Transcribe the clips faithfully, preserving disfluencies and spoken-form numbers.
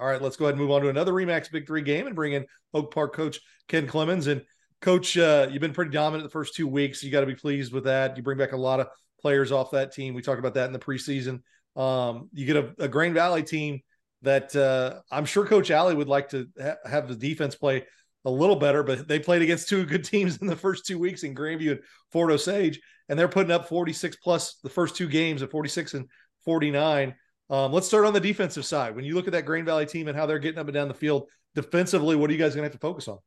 All right, let's go ahead and move on to another REMAX Big Three game and bring in Oak Park coach Ken Clemens. And Coach, uh, you've been pretty dominant the first two weeks. You got to be pleased with that. You bring back a lot of players off that team. We talked about that in the preseason. Um, you get a, a Grain Valley team that uh, I'm sure Coach Allie would like to ha- have the defense play a little better, but they played against two good teams in the first two weeks in Grandview and Fort Osage, and they're putting up forty-six plus the first two games at forty-six and forty-nine. Um, let's start on the defensive side. When you look at that Grain Valley team and how they're getting up and down the field defensively, what are you guys going to have to focus on?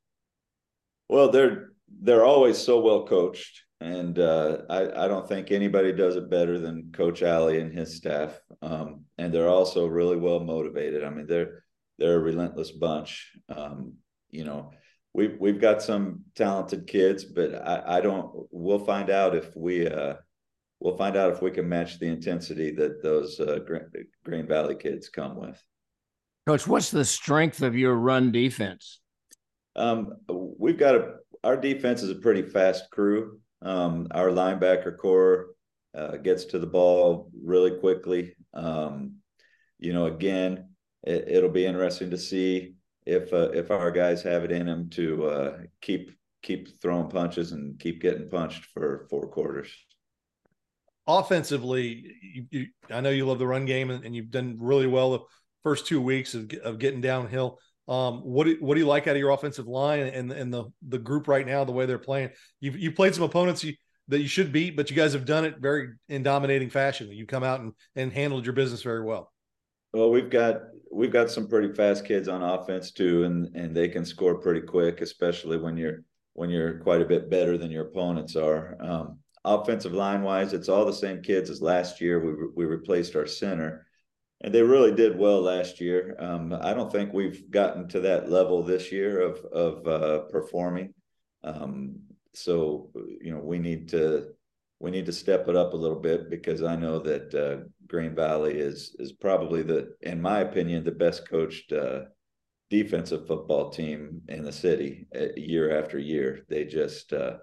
Well, they're they're always so well coached, and uh, I, I don't think anybody does it better than Coach Allie and his staff. Um, and they're also really well motivated. I mean, they're they're a relentless bunch. Um, you know, we've we've got some talented kids, but I, I don't. We'll find out if we uh, we'll find out if we can match the intensity that those uh, Grain Valley kids come with. Coach, what's the strength of your run defense? Um, we've got a, our defense is a pretty fast crew. Um, our linebacker core, uh, gets to the ball really quickly. Um, you know, again, it, it'll be interesting to see if, uh, if our guys have it in them to, uh, keep, keep throwing punches and keep getting punched for four quarters. Offensively, you, you, I know you love the run game and, and you've done really well the first two weeks of, of getting downhill. Um, what do, what do you like out of your offensive line and and the the group right now, the way they're playing? You've you played some opponents you, that you should beat, but you guys have done it very in dominating fashion. You come out and, and handled your business very well. Well, we've got we've got some pretty fast kids on offense too, and and they can score pretty quick, especially when you're when you're quite a bit better than your opponents are. Um, offensive line wise, it's all the same kids as last year. We re- we replaced our center. And they really did well last year. Um, I don't think we've gotten to that level this year of of uh, performing. Um, so you know we need to we need to step it up a little bit, because I know that uh, Grain Valley is is probably the, in my opinion, the best coached uh, defensive football team in the city year after year. They just uh,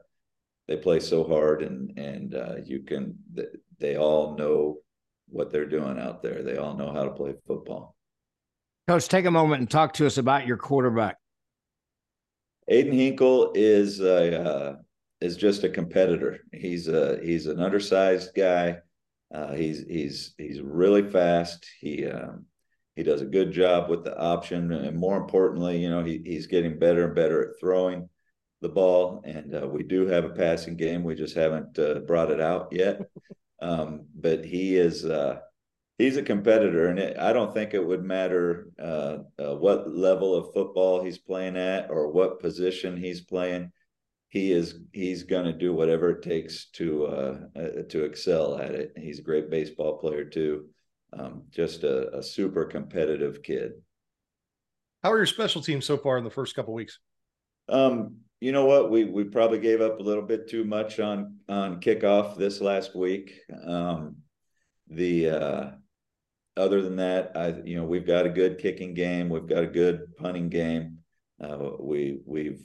they play so hard, and and uh, you can they all know what they're doing out there. They all know how to play football. Coach, take a moment and talk to us about your quarterback. Aiden Hinkle is a, uh, is just a competitor. He's a, he's an undersized guy. Uh, he's, he's, he's really fast. He, um, he does a good job with the option. And more importantly, you know, he, he's getting better and better at throwing the ball. And uh, we do have a passing game. We just haven't uh, brought it out yet. Um, but he is, uh, he's a competitor, and it, I don't think it would matter, uh, uh, what level of football he's playing at or what position he's playing. He is, he's going to do whatever it takes to, uh, uh, to excel at it. He's a great baseball player too. Um, just a, a super competitive kid. How are your special teams so far in the first couple of weeks? Um, You know what? We we probably gave up a little bit too much on on kickoff this last week. Um, the uh, other than that, I you know we've got a good kicking game. We've got a good punting game. Uh, we we've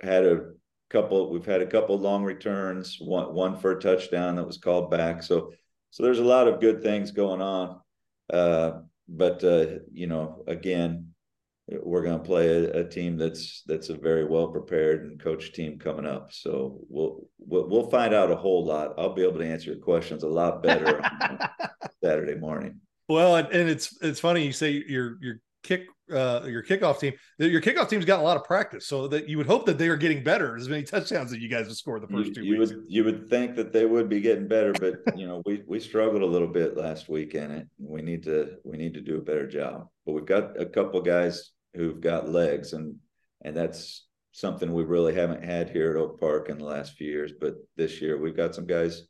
had a couple. We've had a couple long returns. One one for a touchdown that was called back. So so there's a lot of good things going on. Uh, but uh, you know again. We're going to play a, a team that's that's a very well prepared and coached team coming up. So we'll, we'll we'll find out a whole lot. I'll be able to answer your questions a lot better on Saturday morning. Well, and, and it's it's funny you say your your kick uh, your kickoff team. Your kickoff team's got a lot of practice, so that you would hope that they are getting better. As many touchdowns that you guys have scored the first you, two you weeks. Would, you would think that they would be getting better, but you know we we struggled a little bit last week in it. We need to we need to do a better job. But we've got a couple guys who've got legs, and and that's something we really haven't had here at Oak Park in the last few years. But this year we've got some guys.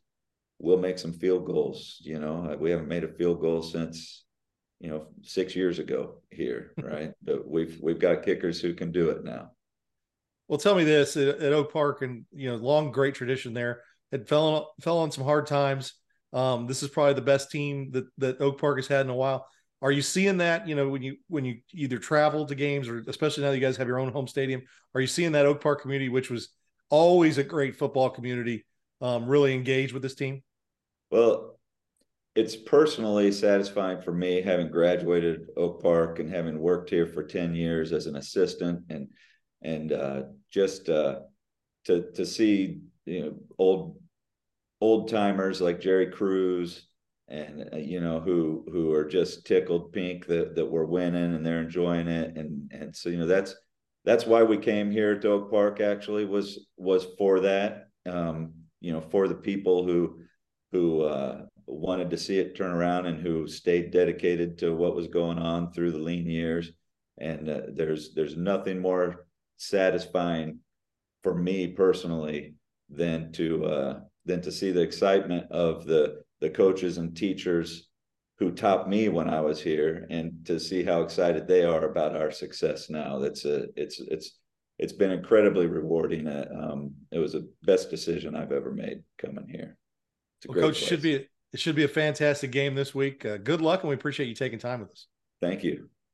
We'll make some field goals. You know, we haven't made a field goal since you know, six years ago here, right? But we've we've got kickers who can do it now. Well, tell me this: at, at Oak Park, and you know, long great tradition there. It fell on, fell on some hard times. Um, this is probably the best team that that Oak Park has had in a while. Are you seeing that? You know, when you when you either travel to games, or especially now that you guys have your own home stadium, are you seeing that Oak Park community, which was always a great football community, um, really engaged with this team? Well, it's personally satisfying for me, having graduated Oak Park and having worked here for ten years as an assistant, and and uh, just uh, to to see, you know, old old timers like Jerry Cruz and uh, you know, who who are just tickled pink that that we're winning and they're enjoying it, and and so, you know, that's that's why we came here to Oak Park, actually, was was for that, um, you know, for the people who who uh, wanted to see it turn around and who stayed dedicated to what was going on through the lean years. And uh, there's there's nothing more satisfying for me personally than to uh, than to see the excitement of the the coaches and teachers who taught me when I was here, and to see how excited they are about our success now. That's a it's it's it's been incredibly rewarding. Uh, um, it was the best decision I've ever made coming here. Well, Coach, should be, it should be a fantastic game this week. Uh, good luck, and we appreciate you taking time with us. Thank you.